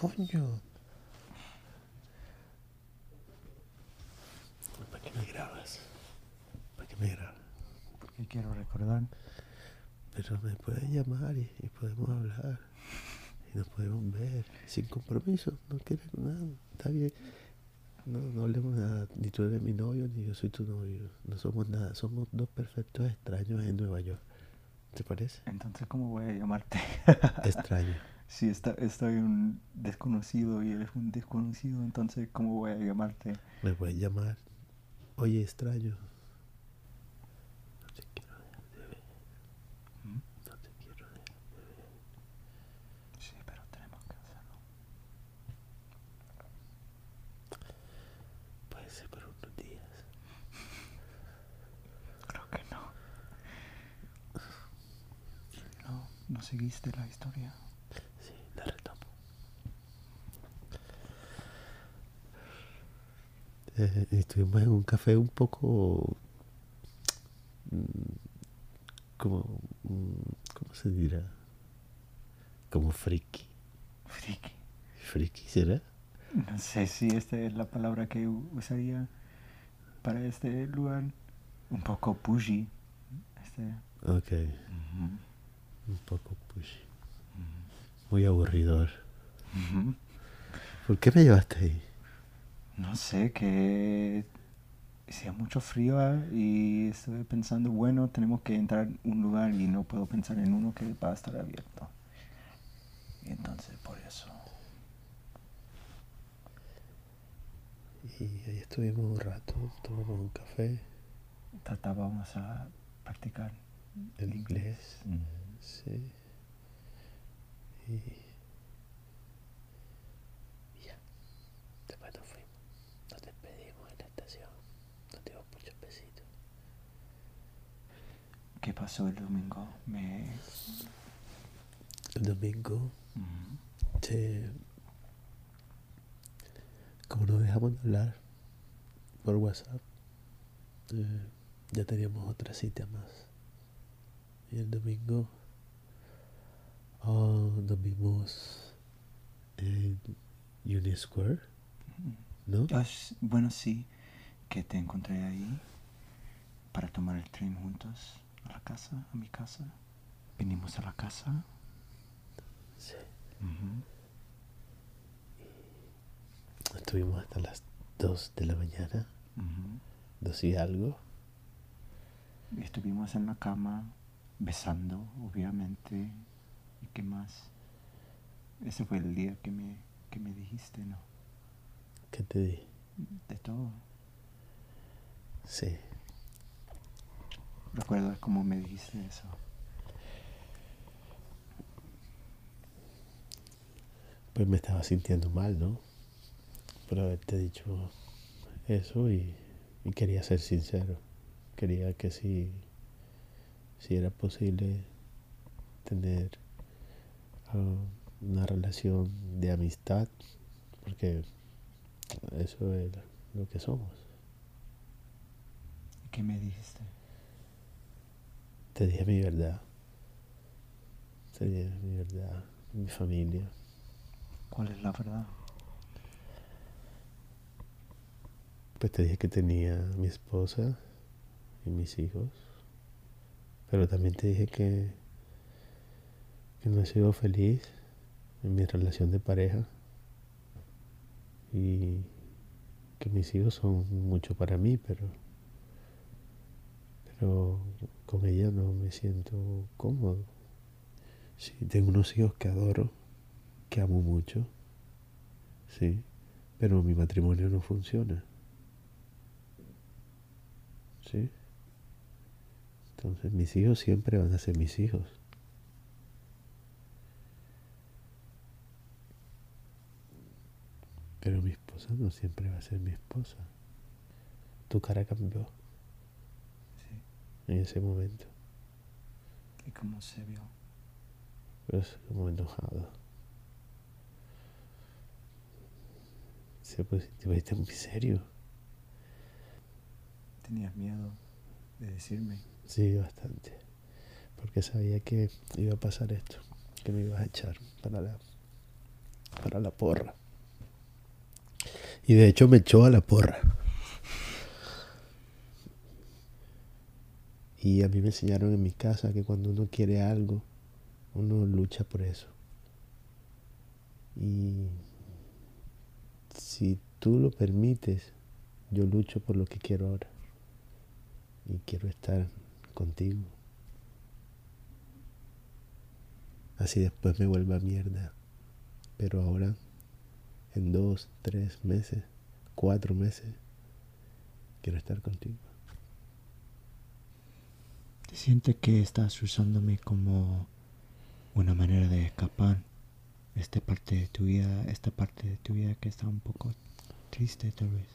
coño. ¿Para qué me grabas? ¿Para qué me grabas? Porque quiero recordar. Pero me puedes llamar y podemos hablar. Y nos podemos ver. Sin compromiso. No quieres nada. Está bien. No hablemos nada. Ni tú eres mi novio, ni yo soy tu novio. No somos nada. Somos dos perfectos extraños en Nueva York. ¿Te parece? Entonces, ¿cómo voy a llamarte? Extraño. Si estoy un desconocido y eres un desconocido, entonces, ¿cómo voy a llamarte? Me puedes llamar. Oye, extraño. No te quiero dejar de ver. No te quiero dejar de ver. Sí, pero tenemos que hacerlo. Puede ser por unos días. Creo que no. ¿No seguiste la historia? Sí, la retomo. Estuvimos en un café un poco... ¿Cómo se dirá? Como friki. ¿Friki? ¿Friki será? No sé si esta es la palabra que usaría para este lugar. Un poco pushy. Ok. Uh-huh. Un poco pushy. Muy aburridor. Uh-huh. ¿Por qué me llevaste ahí? No sé, que hacía mucho frío y estuve pensando, bueno, tenemos que entrar en un lugar y no puedo pensar en uno que va a estar abierto. Y entonces, por eso. Y ahí estuvimos un rato, tomamos un café. Tratábamos a practicar el inglés. Uh-huh. Sí. Y ya. Después nos fuimos. Nos despedimos en la estación. Nos dimos muchos besitos. ¿Qué pasó el domingo? El domingo. Uh-huh. Como nos dejamos de hablar por WhatsApp, ya teníamos otra cita más. Y el domingo. Nos vimos en Union Square, ¿no? Bueno, sí, que te encontré ahí para tomar el tren juntos a la casa, a mi casa. Vinimos a la casa. Sí. Uh-huh. Estuvimos hasta las 2 de la mañana, uh-huh. 2 y algo. Y estuvimos en la cama, besando, obviamente. ¿Y qué más? Ese fue el día que me dijiste, ¿no? ¿Qué te di? De todo. Sí. ¿Recuerdas cómo me dijiste eso? Pues me estaba sintiendo mal, ¿no? Por haberte dicho eso y quería ser sincero. Quería que si era posible tener una relación de amistad, porque eso es lo que somos. ¿Qué me dijiste? Te dije mi verdad. Te dije mi verdad, mi familia. ¿Cuál es la verdad? Pues te dije que tenía mi esposa y mis hijos, pero también te dije que no he sido feliz en mi relación de pareja y que mis hijos son mucho para mí, pero con ella no me siento cómodo. Sí, tengo unos hijos que adoro, que amo mucho, sí, pero mi matrimonio no funciona, sí. Entonces mis hijos siempre van a ser mis hijos. Pero mi esposa no siempre va a ser mi esposa. Tu cara cambió. Sí. En ese momento. ¿Y cómo se vio? Pues como enojado. Sí, pues, te pusiste muy serio. ¿Tenías miedo de decirme? Sí, bastante. Porque sabía que iba a pasar esto. Que me ibas a echar para la para la porra. Y de hecho me echó a la porra. Y a mí me enseñaron en mi casa que cuando uno quiere algo, uno lucha por eso. Y si tú lo permites, yo lucho por lo que quiero ahora. Y quiero estar contigo. Así después me vuelva mierda. Pero ahora, en 2, 3 meses, 4 meses, quiero estar contigo. ¿Te sientes que estás usándome como una manera de escapar esta parte de tu vida, que está un poco triste tal vez?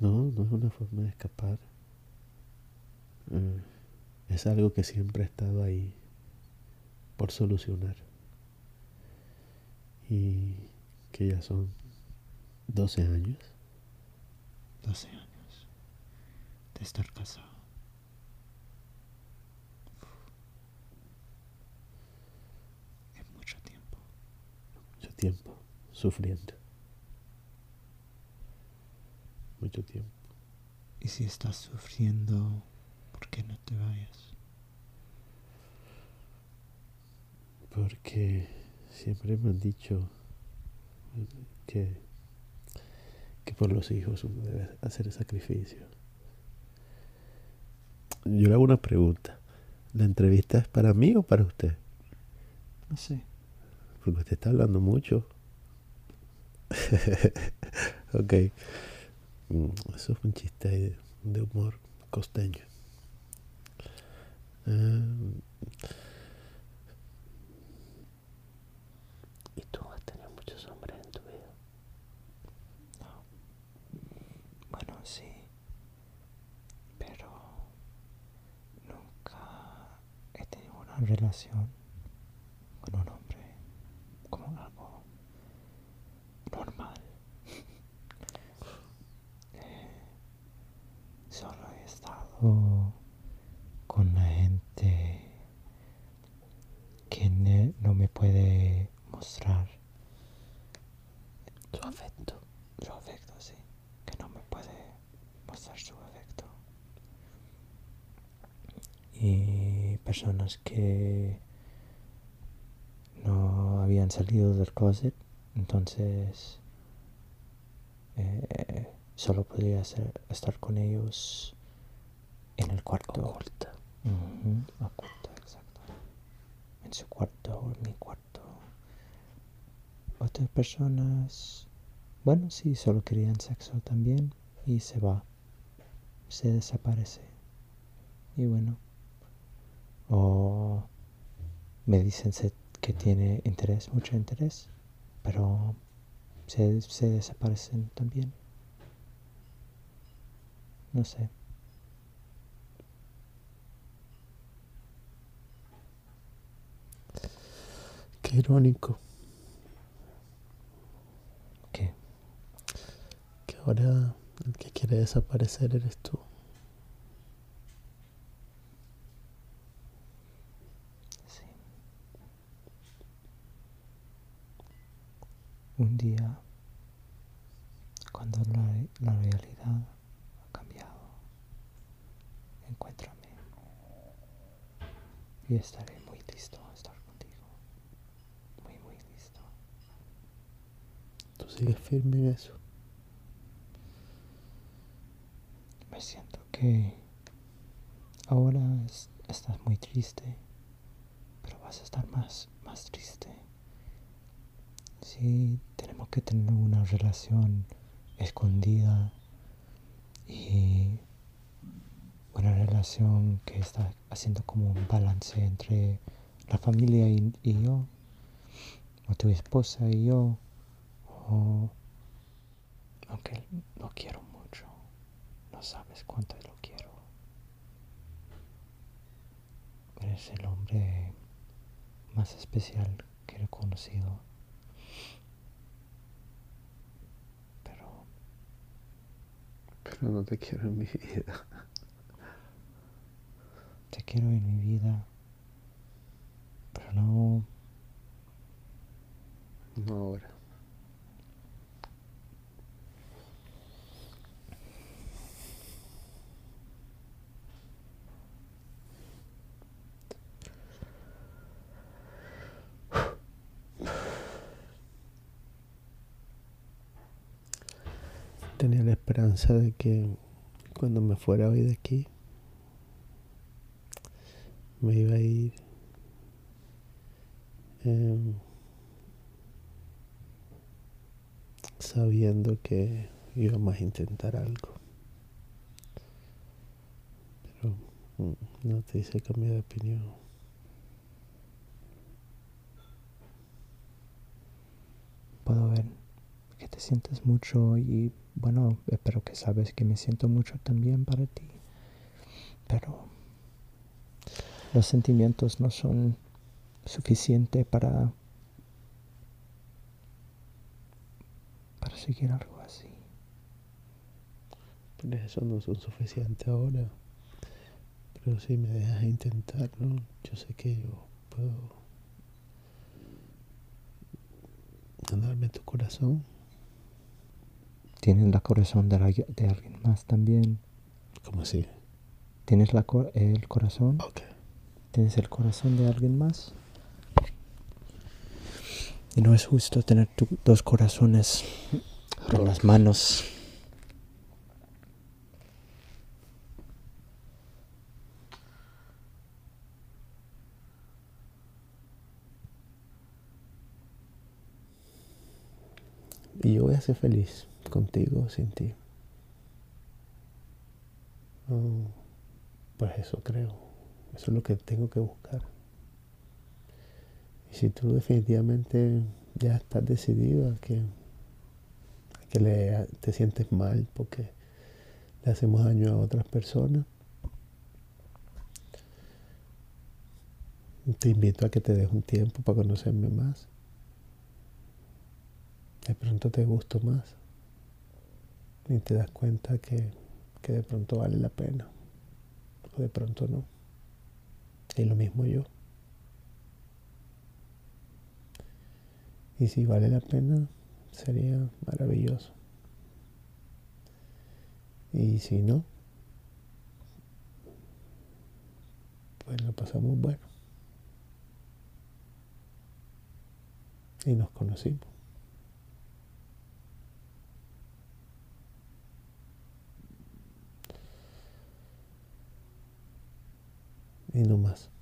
No, no es una forma de escapar. Es algo que siempre ha estado ahí por solucionar. Y que ya son 12 años. 12 años de estar casado. Es mucho tiempo. Mucho tiempo sufriendo. Mucho tiempo. Y si estás sufriendo, ¿por qué no te vayas? Porque siempre me han dicho que por los hijos uno debe hacer sacrificio. Yo le hago una pregunta. ¿La entrevista es para mí o para usted? No sé. Porque usted está hablando mucho. Ok. Eso es un chiste de humor costeño. ¿Y tú has tenido muchos hombres en tu vida? No. Bueno, sí. Pero nunca he tenido una relación con un hombre como algo normal. Solo he estado con la gente que no me puede mostrar su afecto. Su afecto, sí. Que no me puede mostrar su afecto. Y personas que no habían salido del closet, entonces... solo podía estar con ellos en el cuarto. Oculta. Oculta, exacto. En su cuarto o en mi cuarto. Otras personas, bueno, sí, solo querían sexo también y se va. Se desaparece. Y bueno. O me dicen que tiene interés, mucho interés, pero se desaparecen también. No sé. Qué irónico. ¿Qué? Que ahora el que quiere desaparecer eres tú. Sí. Un día, cuando la realidad encuéntrame y estaré muy listo a estar contigo. Muy, muy listo. ¿Tú sigues firme en eso? Me siento que ahora estás muy triste, pero vas a estar más triste. Sí, tenemos que tener una relación escondida y... una relación que está haciendo como un balance entre la familia y yo, o tu esposa y yo, o aunque lo quiero mucho, no sabes cuánto lo quiero. Eres el hombre más especial que he conocido. Pero no te quiero en mi vida. Te quiero en mi vida, Panel. Mode. Tenía la esperanza de que cuando me fuera hoy de aquí me iba a ir sabiendo que íbamos a intentar algo, pero no te hice cambiar de opinión. Puedo ver que te sientes mucho y bueno, espero que sabes que me siento mucho también para ti, pero los sentimientos no son suficientes para seguir algo así. Por eso no son suficientes ahora, pero si me dejas intentarlo, yo sé que yo puedo ganarme tu corazón. Tienes la corazón de alguien más también. ¿Cómo así? ¿Tienes el corazón? Ok. ¿Tienes el corazón de alguien más? Y no es justo tener dos corazones por las manos. Y yo voy a ser feliz. Contigo o sin ti. Oh, pues eso creo. Eso es lo que tengo que buscar. Y si tú definitivamente ya estás decidido a que te sientes mal porque le hacemos daño a otras personas, te invito a que te des un tiempo para conocerme más. De pronto te gusto más. Y te das cuenta que de pronto vale la pena, o de pronto no. Y lo mismo yo. Y si vale la pena, sería maravilloso. Y si no, pues lo pasamos bueno. Y nos conocimos. Y no más.